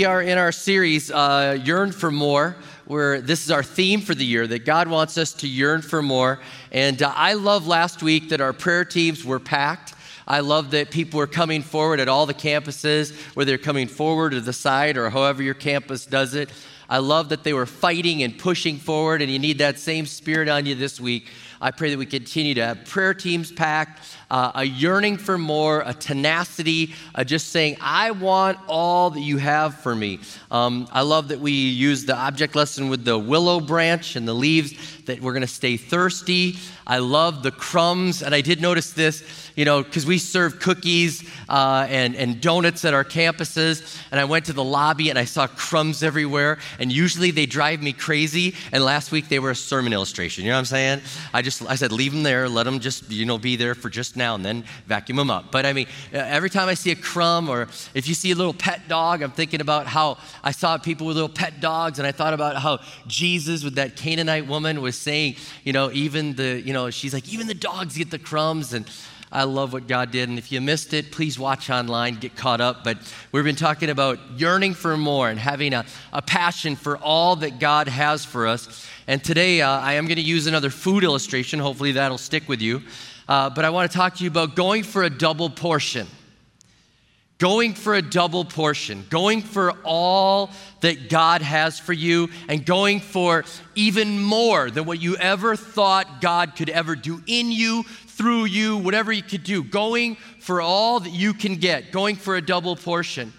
We are in our series, Yearn for More, where this is our theme for the year, that God wants us to yearn for more. And I love last week that our prayer teams were packed. I love that people were coming forward at all the campuses, whether they're coming forward or the side or however your campus does it. I love that they were fighting and pushing forward, and you need that same spirit on you this week. I pray that we continue to have prayer teams packed, a yearning for more, a tenacity, just saying, I want all that you have for me. I love that we use the object lesson with the willow branch and the leaves, that we're going to stay thirsty. I love the crumbs, and I did notice this, because we serve cookies and donuts at our campuses, and I went to the lobby and I saw crumbs everywhere, and usually they drive me crazy, and last week they were a sermon illustration, you know what I'm saying? I said, leave them there, let them just, be there for just now and then vacuum them up. But every time I see a crumb, or if you see a little pet dog, I'm thinking about how I saw people with little pet dogs, and I thought about how Jesus with that Canaanite woman was saying, she's like, even the dogs get the crumbs. And I love what God did. And if you missed it, please watch online, get caught up. But we've been talking about yearning for more and having a passion for all that God has for us. And today I am going to use another food illustration. Hopefully that'll stick with you. But I want to talk to you about going for a double portion. Going for a double portion. Going for all that God has for you, and going for even more than what you ever thought God could ever do in you, through you, whatever you could do, going for all that you can get, going for a double portion.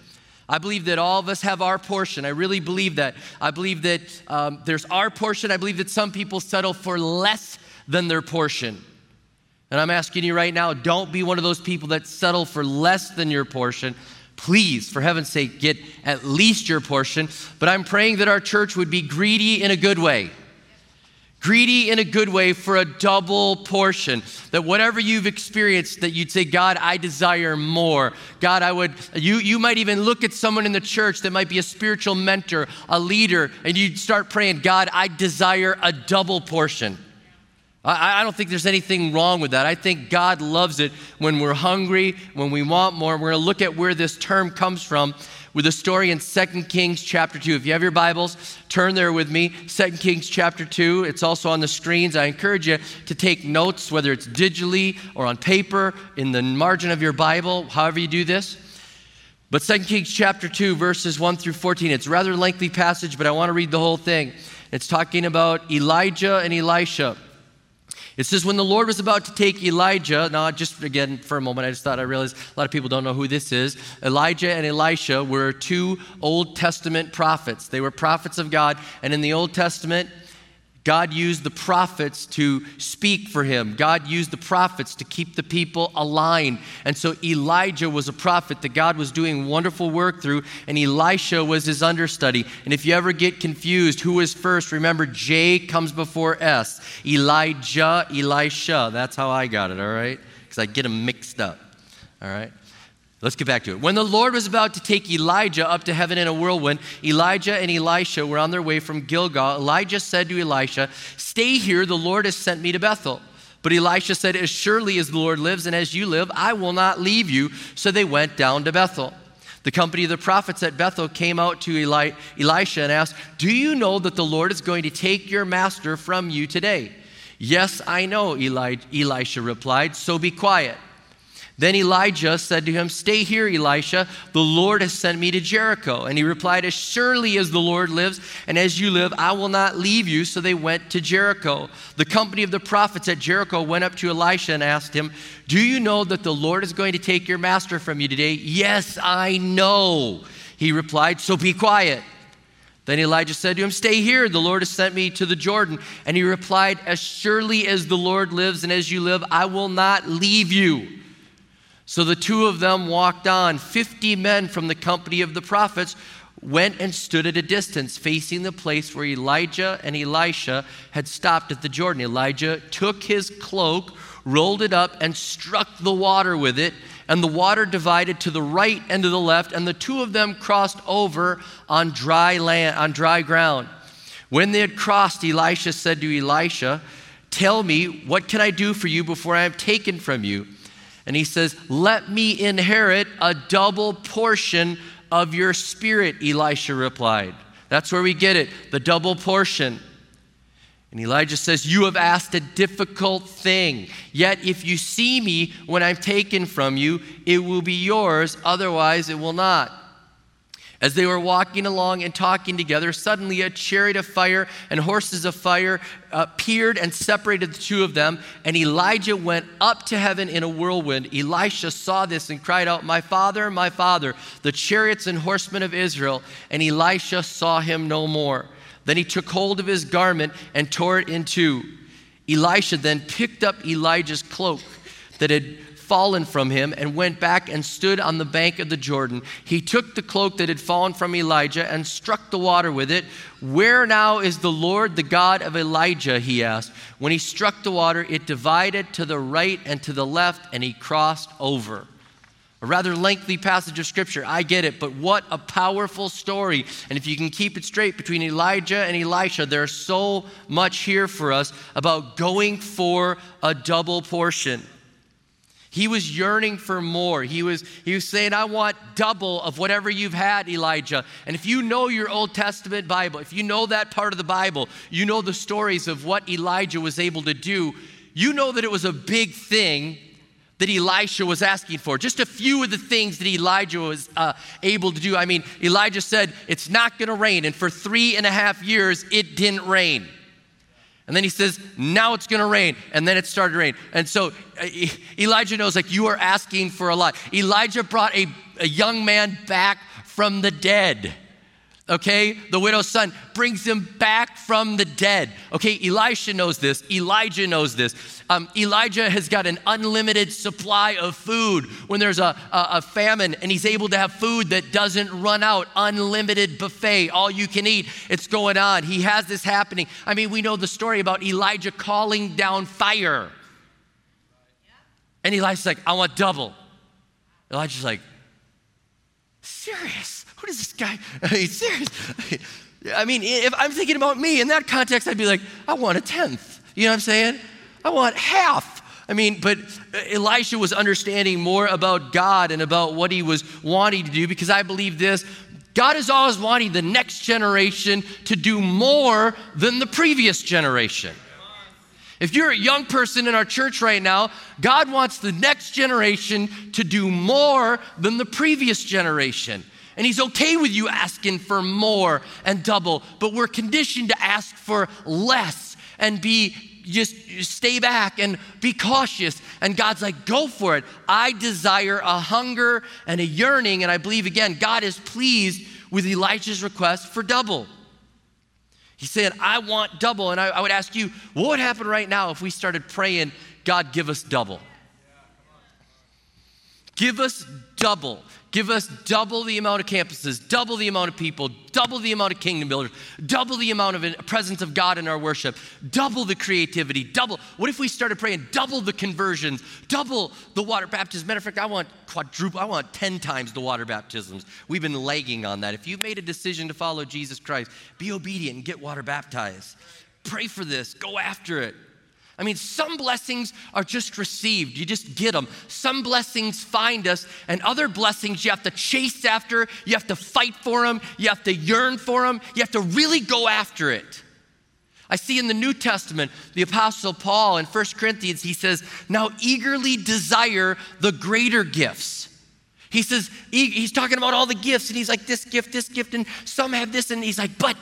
I believe that all of us have our portion. I really believe that. I believe that there's our portion. I believe that some people settle for less than their portion. And I'm asking you right now, don't be one of those people that settle for less than your portion. Please, for heaven's sake, get at least your portion. But I'm praying that our church would be greedy in a good way. Greedy in a good way for a double portion, that whatever you've experienced, that you'd say, God, I desire more. God, you might even look at someone in the church that might be a spiritual mentor, a leader, and you'd start praying, God, I desire a double portion. I don't think there's anything wrong with that. I think God loves it when we're hungry, when we want more. We're going to look at where this term comes from with a story in 2 Kings chapter 2. If you have your Bibles, turn there with me. 2 Kings chapter 2. It's also on the screens. I encourage you to take notes, whether it's digitally or on paper, in the margin of your Bible, however you do this. But 2 Kings chapter 2, verses 1 through 14. It's a rather lengthy passage, but I want to read the whole thing. It's talking about Elijah and Elisha. It says, when the Lord was about to take Elijah, now just again for a moment, I just thought I realized a lot of people don't know who this is. Elijah and Elisha were two Old Testament prophets. They were prophets of God. And in the Old Testament, God used the prophets to speak for him. God used the prophets to keep the people aligned. And so Elijah was a prophet that God was doing wonderful work through, and Elisha was his understudy. And if you ever get confused who is first, remember J comes before S. Elijah, Elisha. That's how I got it, all right? Because I get them mixed up, all right? Let's get back to it. When the Lord was about to take Elijah up to heaven in a whirlwind, Elijah and Elisha were on their way from Gilgal. Elijah said to Elisha, stay here, the Lord has sent me to Bethel. But Elisha said, as surely as the Lord lives and as you live, I will not leave you. So they went down to Bethel. The company of the prophets at Bethel came out to Elisha and asked, do you know that the Lord is going to take your master from you today? Yes, I know, Elisha replied, so be quiet. Then Elijah said to him, stay here, Elisha, the Lord has sent me to Jericho. And he replied, as surely as the Lord lives and as you live, I will not leave you. So they went to Jericho. The company of the prophets at Jericho went up to Elisha and asked him, do you know that the Lord is going to take your master from you today? Yes, I know, he replied, so be quiet. Then Elijah said to him, stay here, the Lord has sent me to the Jordan. And he replied, as surely as the Lord lives and as you live, I will not leave you. So the two of them walked on. 50 men from the company of the prophets went and stood at a distance, facing the place where Elijah and Elisha had stopped at the Jordan. Elijah took his cloak, rolled it up, and struck the water with it, and the water divided to the right and to the left, and the two of them crossed over on dry ground. When they had crossed, Elisha said to Elisha, tell me, what can I do for you before I am taken from you? And he says, let me inherit a double portion of your spirit," Elisha replied. That's where we get it, the double portion. And Elijah says, "You have asked a difficult thing. Yet if you see me when I'm taken from you, it will be yours. Otherwise, it will not." As they were walking along and talking together, suddenly a chariot of fire and horses of fire appeared and separated the two of them. And Elijah went up to heaven in a whirlwind. Elisha saw this and cried out, my father, the chariots and horsemen of Israel." And Elisha saw him no more. Then he took hold of his garment and tore it in two. Elisha then picked up Elijah's cloak that had fallen from him and went back and stood on the bank of the Jordan. He took the cloak that had fallen from Elijah and struck the water with it. "Where now is the Lord, the God of Elijah?" he asked. When he struck the water, it divided to the right and to the left, and he crossed over. A rather lengthy passage of scripture, I get it, but what a powerful story. And if you can keep it straight between Elijah and Elisha, there's so much here for us about going for a double portion. He was yearning for more. He was saying, "I want double of whatever you've had, Elijah." And if you know your Old Testament Bible, if you know that part of the Bible, you know the stories of what Elijah was able to do. You know that it was a big thing that Elisha was asking for. Just a few of the things that Elijah was able to do. I mean, Elijah said, "It's not going to rain." And for 3.5 years, it didn't rain. And then he says, "Now it's going to rain." And then it started to rain. And so Elijah knows, like, you are asking for a lot. Elijah brought a young man back from the dead. Okay, the widow's son brings him back from the dead. Okay, Elisha knows this. Elijah knows this. Elijah has got an unlimited supply of food when there's a famine, and he's able to have food that doesn't run out. Unlimited buffet, all you can eat. It's going on. He has this happening. I mean, we know the story about Elijah calling down fire. And Elisha's like, "I want double." Elijah's like, "Serious? What is this guy?" I mean, serious. I mean, if I'm thinking about me in that context, I'd be like, "I want a tenth." You know what I'm saying? I want half. I mean, but Elisha was understanding more about God and about what he was wanting to do, because I believe this: God is always wanting the next generation to do more than the previous generation. If you're a young person in our church right now, God wants the next generation to do more than the previous generation. And he's okay with you asking for more and double, but we're conditioned to ask for less and just stay back and be cautious. And God's like, "Go for it." I desire a hunger and a yearning. And I believe, again, God is pleased with Elijah's request for double. He said, "I want double." And I would ask you, what would happen right now if we started praying, "God, give us double"? Give us double. Give us double the amount of campuses, double the amount of people, double the amount of kingdom builders, double the amount of presence of God in our worship, double the creativity, double. What if we started praying, double the conversions, double the water baptisms? Matter of fact, I want quadruple, I want 10 times the water baptisms. We've been lagging on that. If you've made a decision to follow Jesus Christ, be obedient and get water baptized. Pray for this, go after it. I mean, some blessings are just received. You just get them. Some blessings find us, and other blessings you have to chase after. You have to fight for them. You have to yearn for them. You have to really go after it. I see in the New Testament, the Apostle Paul in 1 Corinthians, he says, "Now eagerly desire the greater gifts." He says, he's talking about all the gifts, and he's like, this gift, and some have this, and he's like, but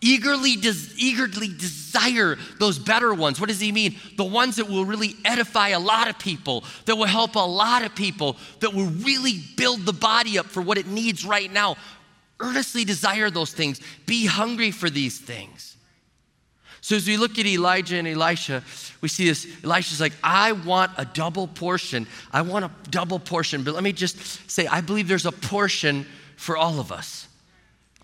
eagerly desire those better ones. What does he mean? The ones that will really edify a lot of people, that will help a lot of people, that will really build the body up for what it needs right now. Earnestly desire those things. Be hungry for these things. So as we look at Elijah and Elisha, we see this. Elisha's like, "I want a double portion. I want a double portion." But let me just say, I believe there's a portion for all of us.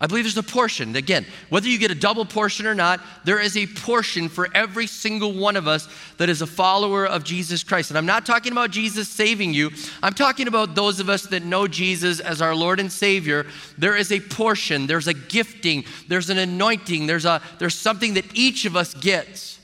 I believe there's a portion. Again, whether you get a double portion or not, there is a portion for every single one of us that is a follower of Jesus Christ. And I'm not talking about Jesus saving you. I'm talking about those of us that know Jesus as our Lord and Savior. There is a portion, there's a gifting, there's an anointing, there's something that each of us gets.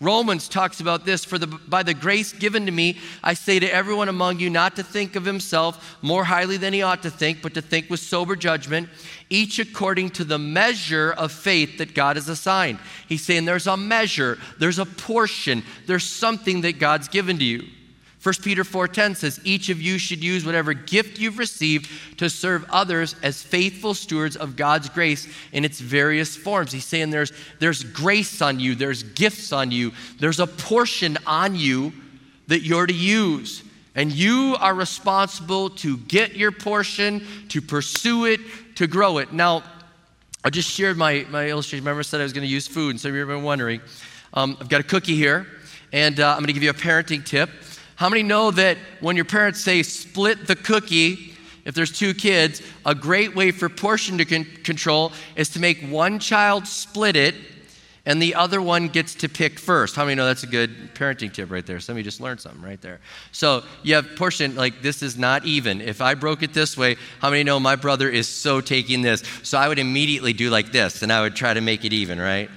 Romans talks about this, by the grace given to me, I say to everyone among you not to think of himself more highly than he ought to think, but to think with sober judgment, each according to the measure of faith that God has assigned. He's saying there's a measure, there's a portion, there's something that God's given to you. 1 Peter 4:10 says, each of you should use whatever gift you've received to serve others as faithful stewards of God's grace in its various forms. He's saying there's grace on you, there's gifts on you, there's a portion on you that you're to use. And you are responsible to get your portion, to pursue it, to grow it. Now, I just shared my illustration. Remember I said I was going to use food, and so you've been wondering. I've got a cookie here, and I'm going to give you a parenting tip. How many know that when your parents say split the cookie, if there's two kids, a great way for portion to control is to make one child split it and the other one gets to pick first? How many know that's a good parenting tip right there? Somebody just learned something right there. So you have portion, like this is not even. If I broke it this way, how many know my brother is so taking this? So I would immediately do like this and I would try to make it even, right?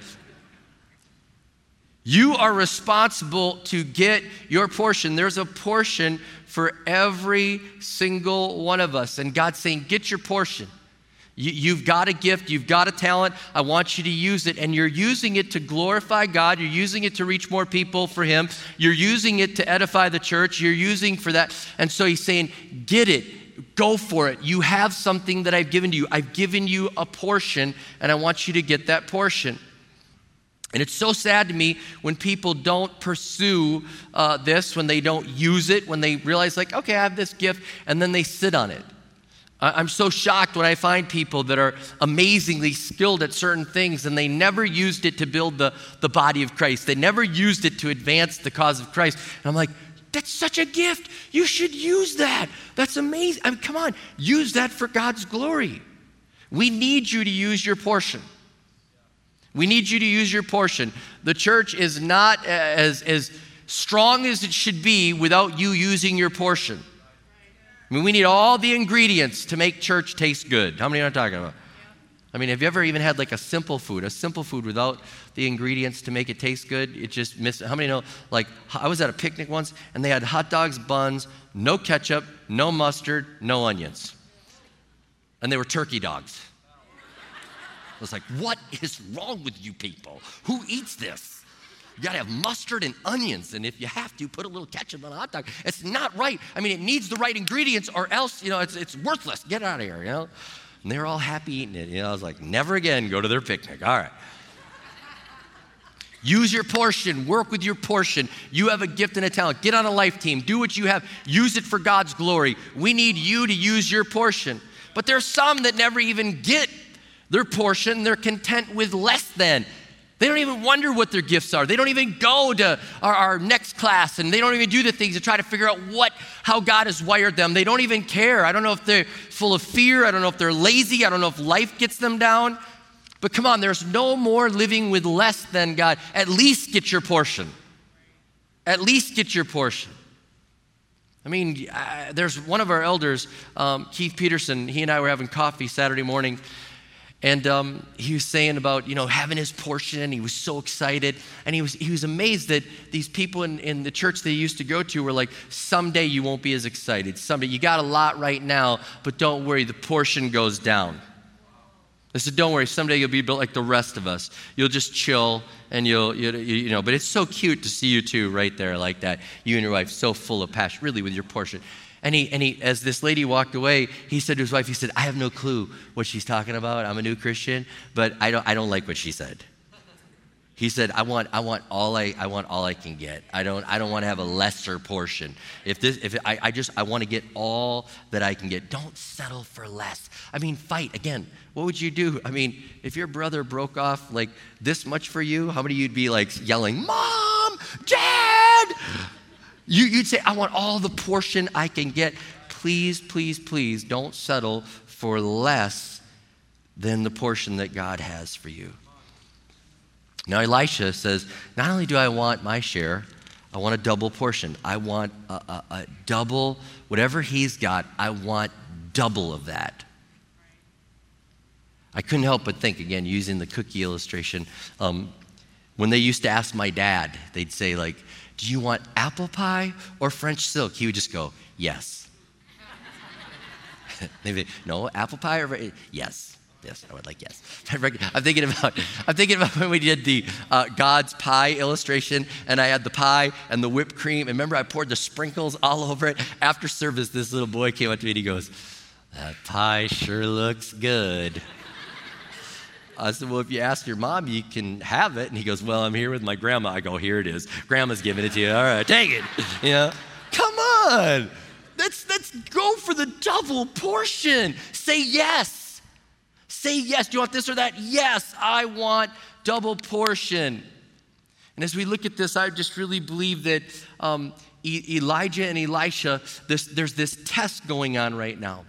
You are responsible to get your portion. There's a portion for every single one of us. And God's saying, get your portion. You've got a gift. You've got a talent. I want you to use it. And you're using it to glorify God. You're using it to reach more people for Him. You're using it to edify the church. You're using for that. And so He's saying, get it. Go for it. You have something that I've given to you. I've given you a portion, and I want you to get that portion. And it's so sad to me when people don't pursue this, when they don't use it, when they realize like, okay, I have this gift, and then they sit on it. I'm so shocked when I find people that are amazingly skilled at certain things and they never used it to build the body of Christ. They never used it to advance the cause of Christ. And I'm like, that's such a gift. You should use that. That's amazing. I mean, come on, use that for God's glory. We need you to use your portion. We need you to use your portion. The church is not as strong as it should be without you using your portion. I mean, we need all the ingredients to make church taste good. How many are you talking about? I mean, have you ever even had like a simple food without the ingredients to make it taste good? It just misses. How many know, like I was at a picnic once and they had hot dogs, buns, no ketchup, no mustard, no onions. And they were turkey dogs. I was like, what is wrong with you people? Who eats this? You gotta have mustard and onions, and if you have to, put a little ketchup on a hot dog. It's not right. I mean, it needs the right ingredients or else, it's worthless. Get out of here, And they're all happy eating it. I was like, never again go to their picnic. All right. Use your portion. Work with your portion. You have a gift and a talent. Get on a life team. Do what you have. Use it for God's glory. We need you to use your portion. But there's some that never even get their portion, they're content with less than. They don't even wonder what their gifts are. They don't even go to our next class, and they don't even do the things to try to figure out how God has wired them. They don't even care. I don't know if they're full of fear. I don't know if they're lazy. I don't know if life gets them down. But come on, there's no more living with less than God. At least get your portion. At least get your portion. I mean, there's one of our elders, Keith Peterson, he and I were having coffee Saturday morning. And he was saying about, having his portion, and he was so excited. And he was amazed that these people in the church they used to go to were like, someday you won't be as excited. Someday, you got a lot right now, but don't worry, the portion goes down. I said, don't worry, someday you'll be built like the rest of us. You'll just chill and you'll. But it's so cute to see you two right there like that. You and your wife, so full of passion, really with your portion. And he, as this lady walked away, he said to his wife, he said, I have no clue what she's talking about. I'm a new Christian, but I don't like what she said. He said, I want all I can get. I don't want to have a lesser portion. I want to get all that I can get. Don't settle for less. I mean, fight again. What would you do? I mean, if your brother broke off like this much for you, how many of you'd be like yelling, Mom, Dad? You'd say, I want all the portion I can get. Please, please, please don't settle for less than the portion that God has for you. Now, Elisha says, not only do I want my share, I want a double portion. I want a double, whatever he's got, I want double of that. I couldn't help but think, again, using the cookie illustration, When they used to ask my dad, they'd say like, do you want apple pie or French silk? He would just go, yes. Maybe, no, apple pie or yes. Yes, I would like yes. I'm thinking about when we did the God's pie illustration, and I had the pie and the whipped cream. And remember, I poured the sprinkles all over it. After service, this little boy came up to me and he goes, that pie sure looks good. I said, well, if you ask your mom, you can have it. And he goes, well, I'm here with my grandma. I go, here it is. Grandma's giving it to you. All right, take it. You know, come on. Let's go for the double portion. Say yes. Say yes. Do you want this or that? Yes, I want double portion. And as we look at this, I just really believe that Elijah and Elisha, there's this test going on right now.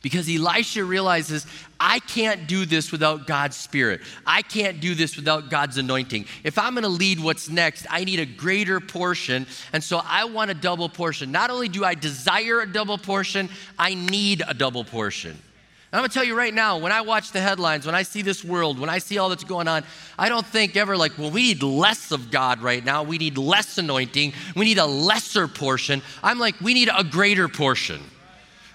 Because Elisha realizes, I can't do this without God's Spirit. I can't do this without God's anointing. If I'm going to lead what's next, I need a greater portion. And so I want a double portion. Not only do I desire a double portion, I need a double portion. And I'm gonna tell you right now, when I watch the headlines, when I see this world, when I see all that's going on, I don't think ever like, well, we need less of God right now. We need less anointing. We need a lesser portion. I'm like, we need a greater portion.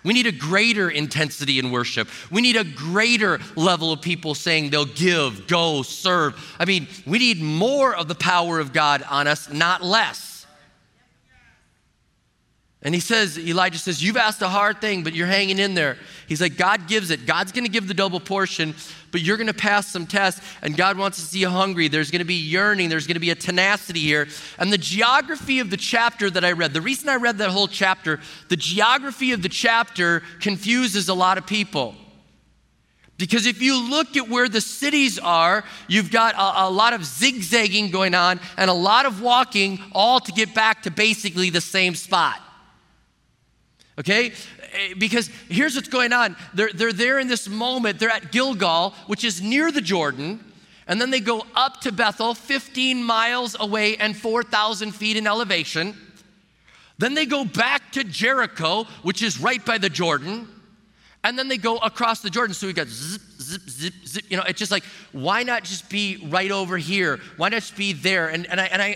We need a greater intensity in worship. We need a greater level of people saying they'll give, go, serve. I mean, we need more of the power of God on us, not less. And he says, Elijah says, you've asked a hard thing, but you're hanging in there. He's like, God gives it. God's going to give the double portion, but you're going to pass some tests, and God wants to see you hungry. There's going to be yearning. There's going to be a tenacity here. And the geography of the chapter that I read, the reason I read that whole chapter, the geography of the chapter confuses a lot of people. Because if you look at where the cities are, you've got a lot of zigzagging going on and a lot of walking, all to get back to basically the same spot. Okay? Because here's what's going on. They're there in this moment. They're at Gilgal, which is near the Jordan. And then they go up to Bethel, 15 miles away and 4,000 feet in elevation. Then they go back to Jericho, which is right by the Jordan. And then they go across the Jordan. So we got zip, zip, zip, zip. You know, it's just like, why not just be right over here? Why not just be there? And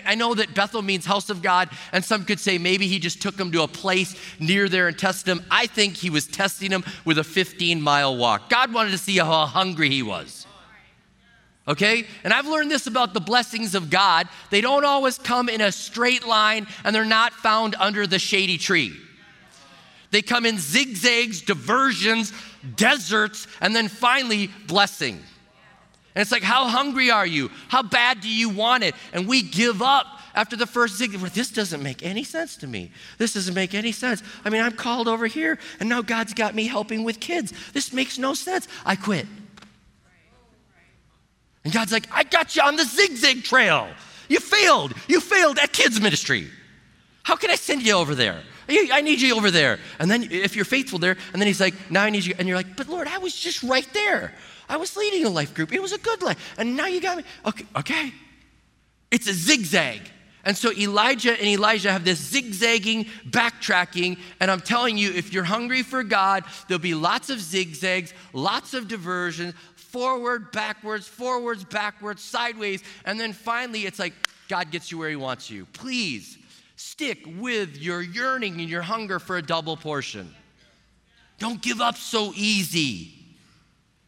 I know that Bethel means house of God. And some could say maybe he just took them to a place near there and tested them. I think he was testing them with a 15-mile walk. God wanted to see how hungry he was. Okay? And I've learned this about the blessings of God. They don't always come in a straight line, and they're not found under the shady tree. They come in zigzags, diversions, deserts, and then finally blessing. And it's like, how hungry are you? How bad do you want it? And we give up after the first zigzag. This doesn't make any sense to me. This doesn't make any sense. I mean, I'm called over here, and now God's got me helping with kids. This makes no sense. I quit. And God's like, I got you on the zigzag trail. You failed. You failed at kids ministry. How can I send you over there? I need you over there. And then if you're faithful there, and then he's like, now I need you. And you're like, but Lord, I was just right there. I was leading a life group. It was a good life. And now you got me. Okay. It's a zigzag. And so Elijah and Elisha have this zigzagging, backtracking. And I'm telling you, if you're hungry for God, there'll be lots of zigzags, lots of diversions, forwards, backwards, sideways. And then finally, it's like, God gets you where he wants you. Please. Stick with your yearning and your hunger for a double portion. Don't give up so easy.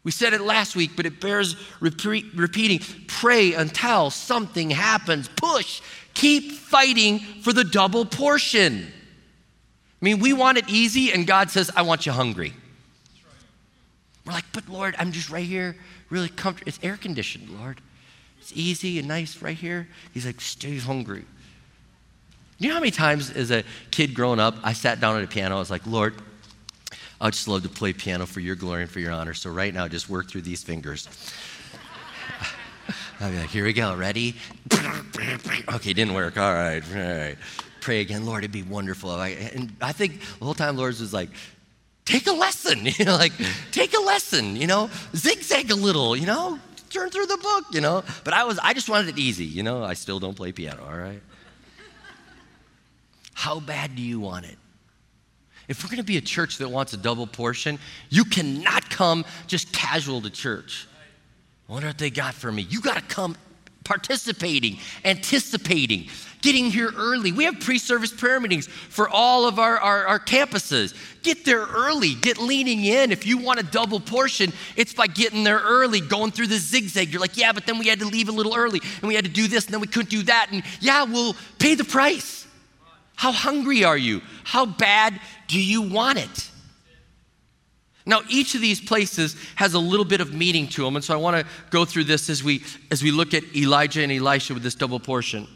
We said it last week, but it bears repeating. Pray until something happens. Push. Keep fighting for the double portion. I mean, we want it easy, and God says, I want you hungry. We're like, but Lord, I'm just right here, really comfortable. It's air conditioned, Lord. It's easy and nice right here. He's like, stay hungry. You know how many times as a kid growing up, I sat down at a piano, I was like, Lord, I would just love to play piano for your glory and for your honor. So right now, just work through these fingers. I'd be like, here we go, ready? Okay, didn't work, all right. Pray again, Lord, it'd be wonderful. And I think the whole time, Lord was like, take a lesson, you know, like, take a lesson, you know, zigzag a little, you know, turn through the book, you know. But I just wanted it easy, you know, I still don't play piano, all right? How bad do you want it? If we're going to be a church that wants a double portion, you cannot come just casual to church. I wonder what they got for me. You got to come participating, anticipating, getting here early. We have pre-service prayer meetings for all of our campuses. Get there early, get leaning in. If you want a double portion, it's by getting there early, going through the zigzag. You're like, yeah, but then we had to leave a little early and we had to do this and then we couldn't do that. And yeah, we'll pay the price. How hungry are you? How bad do you want it? Now, each of these places has a little bit of meaning to them. And so I want to go through this as we look at Elijah and Elisha with this double portion.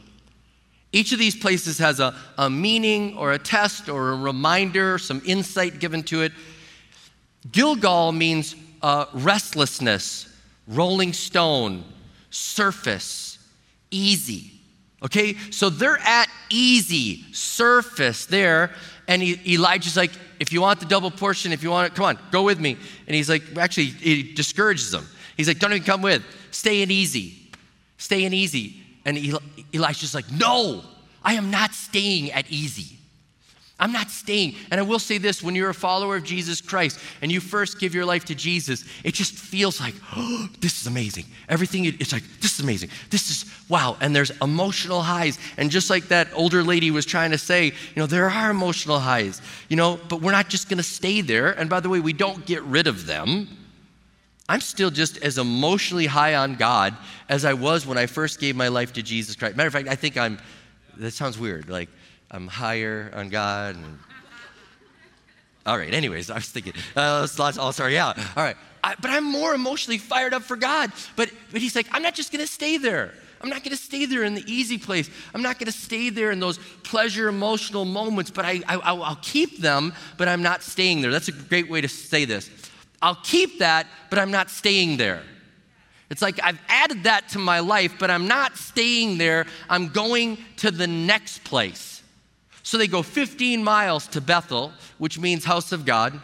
Each of these places has a meaning or a test or a reminder, some insight given to it. Gilgal means restlessness, rolling stone, surface, easy. Okay, so they're at easy surface there. And Elijah's like, if you want the double portion, if you want it, come on, go with me. And he's like, actually, he discourages them. He's like, don't even come with, stay in easy. And Elisha's like, no, I am not staying at easy. I'm not staying. And I will say this, when you're a follower of Jesus Christ and you first give your life to Jesus, it just feels like, oh, this is amazing. Everything, it's like, this is amazing. This is, wow. And there's emotional highs. And just like that older lady was trying to say, there are emotional highs, but we're not just going to stay there. And by the way, we don't get rid of them. I'm still just as emotionally high on God as I was when I first gave my life to Jesus Christ. Matter of fact, I think that sounds weird, like I'm higher on God. And... all right, anyways, I was thinking, all right. But I'm more emotionally fired up for God. But he's like, I'm not just gonna stay there. I'm not gonna stay there in the easy place. I'm not gonna stay there in those pleasure emotional moments, but I'll keep them, but I'm not staying there. That's a great way to say this. I'll keep that, but I'm not staying there. It's like I've added that to my life, but I'm not staying there. I'm going to the next place. So they go 15 miles to Bethel, which means house of God.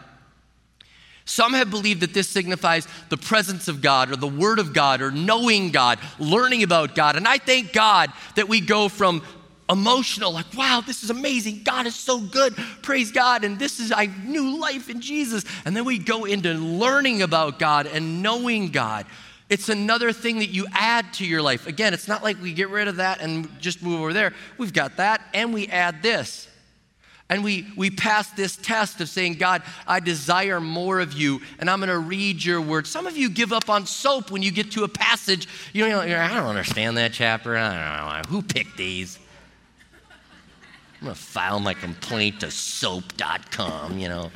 Some have believed that this signifies the presence of God or the word of God or knowing God, learning about God. And I thank God that we go from emotional, like, wow, this is amazing. God is so good. Praise God. And this is a new life in Jesus. And then we go into learning about God and knowing God. It's another thing that you add to your life. Again, it's not like we get rid of that and just move over there. We've got that and we add this. And we pass this test of saying, God, I desire more of you, and I'm going to read your word. Some of you give up on soap when you get to a passage. I don't understand that chapter. I don't know. Who picked these? I'm going to file my complaint to soap.com, And you're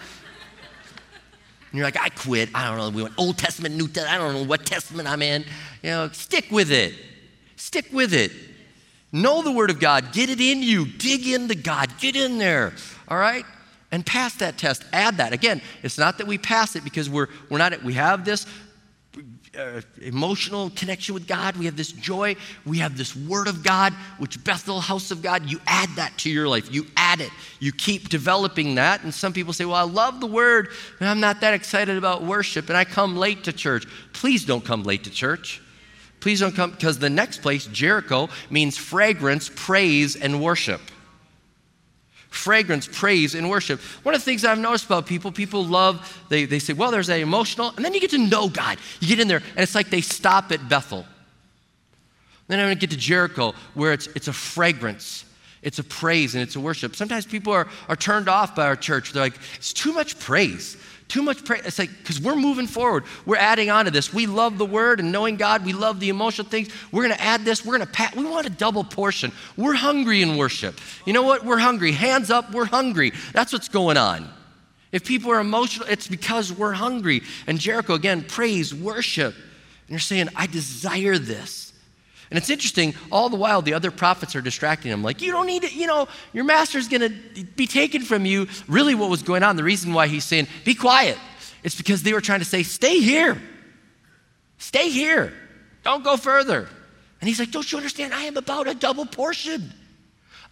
like, I quit. I don't know. We went Old Testament, New Testament. I don't know what testament I'm in. Stick with it. Stick with it. Know the word of God. Get it in you. Dig into God. Get in there. All right? And pass that test. Add that. Again, it's not that we pass it because we're not. We have this emotional connection with God. We have this joy. We have this word of God, which Bethel, house of God, you add that to your life. You add it. You keep developing that. And some people say, well, I love the word, but I'm not that excited about worship, and I come late to church. Please don't come late to church. Please don't come, because the next place, Jericho, means fragrance, praise, and worship. Fragrance, praise, and worship. One of the things I've noticed about people love, they say, well, there's that emotional, and then you get to know God. You get in there, and it's like they stop at Bethel. Then I'm going to get to Jericho, where it's a fragrance, it's a praise, and it's a worship. Sometimes people are turned off by our church. They're like, it's too much praise. Too much praise. It's like, because we're moving forward. We're adding on to this. We love the word and knowing God. We love the emotional things. We're going to add this. We're going to pat. We want a double portion. We're hungry in worship. You know what? We're hungry. Hands up. We're hungry. That's what's going on. If people are emotional, it's because we're hungry. And Jericho, again, praise, worship. And you're saying, I desire this. And it's interesting, all the while, the other prophets are distracting him. Like, you don't need it, your master's going to be taken from you. Really what was going on, the reason why he's saying, be quiet. It's because they were trying to say, stay here. Stay here. Don't go further. And he's like, don't you understand? I am about a double portion.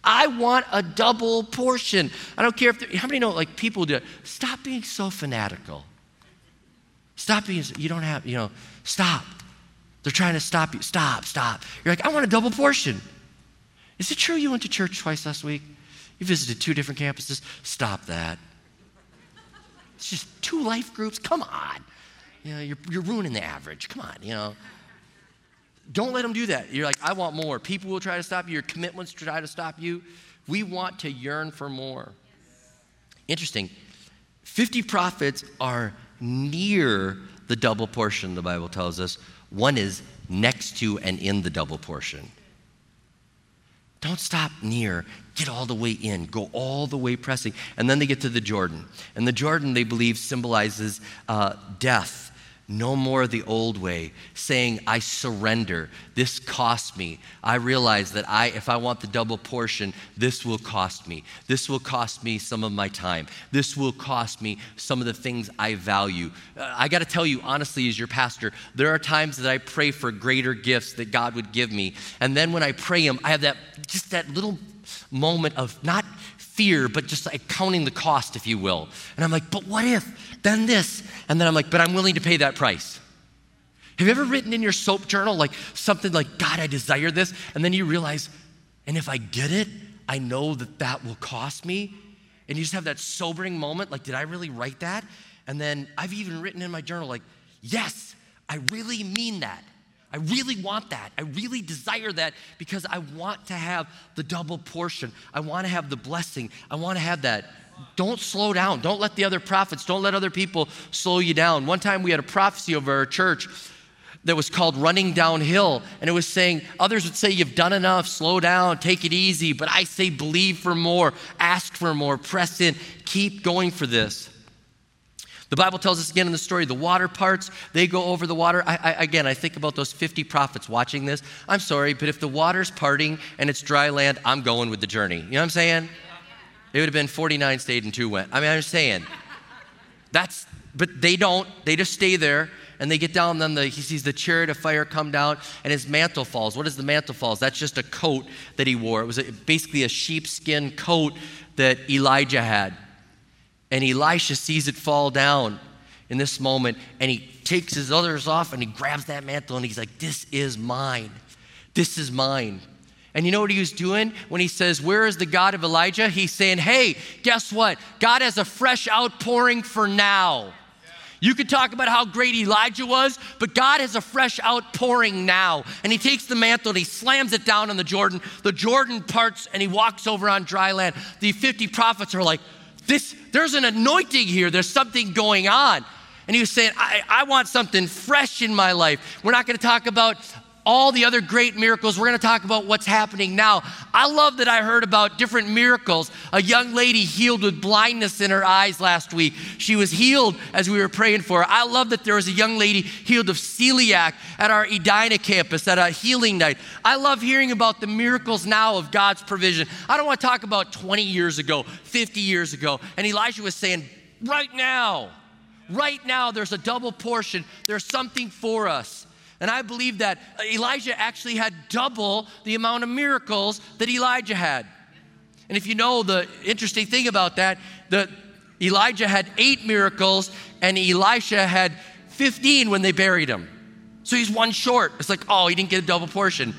I want a double portion. I don't care how many know, like people do, stop being so fanatical. Stop being, you don't have, stop. They're trying to stop you. Stop. You're like, I want a double portion. Is it true you went to church twice last week? You visited 2 different campuses? Stop that. It's just 2 life groups. Come on. You're ruining the average. Come on. Don't let them do that. You're like, I want more. People will try to stop you. Your commitments try to stop you. We want to yearn for more. Yes. Interesting. 50 prophets are near the double portion, the Bible tells us. One is next to and in the double portion. Don't stop near. Get all the way in. Go all the way pressing. And then they get to the Jordan. And the Jordan, they believe, symbolizes death. No more the old way, saying, I surrender. This cost me. I realize that if I want the double portion, this will cost me. This will cost me some of my time. This will cost me some of the things I value. I got to tell you, honestly, as your pastor, there are times that I pray for greater gifts that God would give me. And then when I pray him, I have that little moment of not fear, but just like counting the cost, if you will. And I'm like, but what if? Then this. And then I'm like, but I'm willing to pay that price. Have you ever written in your soap journal, like something like, God, I desire this. And then you realize, and if I get it, I know that that will cost me. And you just have that sobering moment. Like, did I really write that? And then I've even written in my journal, like, yes, I really mean that. I really want that. I really desire that because I want to have the double portion. I want to have the blessing. I want to have that. Don't slow down. Don't let the other prophets, don't let other people slow you down. One time we had a prophecy over our church that was called running downhill. And it was saying, others would say, you've done enough, slow down, take it easy. But I say, believe for more, ask for more, press in, keep going for this. The Bible tells us again in the story, the water parts, they go over the water. I think about those 50 prophets watching this. I'm sorry, but if the water's parting and it's dry land, I'm going with the journey. You know what I'm saying? It would have been 49 stayed and 2 went. I mean, I'm just saying. But they don't. They just stay there. And they get down, then he sees the chariot of fire come down, and his mantle falls. What is the mantle falls? That's just a coat that he wore. It was basically a sheepskin coat that Elijah had. And Elisha sees it fall down in this moment, and he takes his others off, and he grabs that mantle, and he's like, this is mine. This is mine. And you know what he was doing when he says, where is the God of Elijah? He's saying, hey, guess what? God has a fresh outpouring for now. You could talk about how great Elijah was, but God has a fresh outpouring now. And he takes the mantle and he slams it down on the Jordan. The Jordan parts, and he walks over on dry land. The 50 prophets are like, there's an anointing here. There's something going on. And he was saying, I want something fresh in my life. We're not going to talk about all the other great miracles. We're going to talk about what's happening now. I love that I heard about different miracles. A young lady healed with blindness in her eyes last week. She was healed as we were praying for her. I love that there was a young lady healed of celiac at our Edina campus at a healing night. I love hearing about the miracles now of God's provision. I don't want to talk about 20 years ago, 50 years ago. And Elijah was saying, right now, there's a double portion. There's something for us. And I believe that Elijah actually had double the amount of miracles that Elijah had. And if you know the interesting thing about that Elijah had 8 miracles and Elisha had 15 when they buried him. So he's one short. It's like, oh, he didn't get a double portion.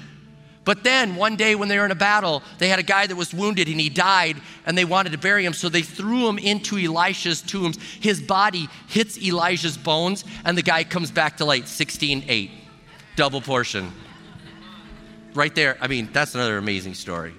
But then one day when they were in a battle, they had a guy that was wounded and he died and they wanted to bury him. So they threw him into Elisha's tombs. His body hits Elijah's bones and the guy comes back to life, 16:8. Double portion. Right there. I mean, that's another amazing story.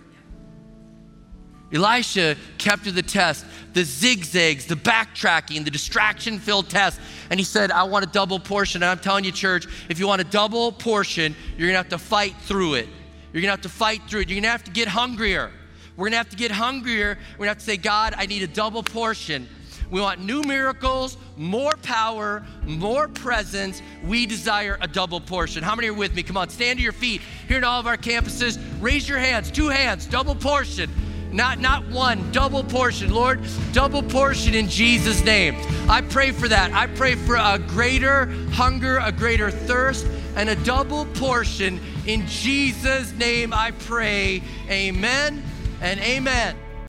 Elisha kept to the test, the zigzags, the backtracking, the distraction-filled test. And he said, I want a double portion. And I'm telling you, church, if you want a double portion, you're going to have to fight through it. You're going to have to fight through it. You're going to have to get hungrier. We're going to have to get hungrier. We're going to have to say, God, I need a double portion. We want new miracles, more power, more presence. We desire a double portion. How many are with me? Come on, stand to your feet. Here at all of our campuses, raise your hands, 2 hands, double portion. Not one, double portion. Lord, double portion in Jesus' name. I pray for that. I pray for a greater hunger, a greater thirst, and a double portion. In Jesus' name I pray, amen and amen.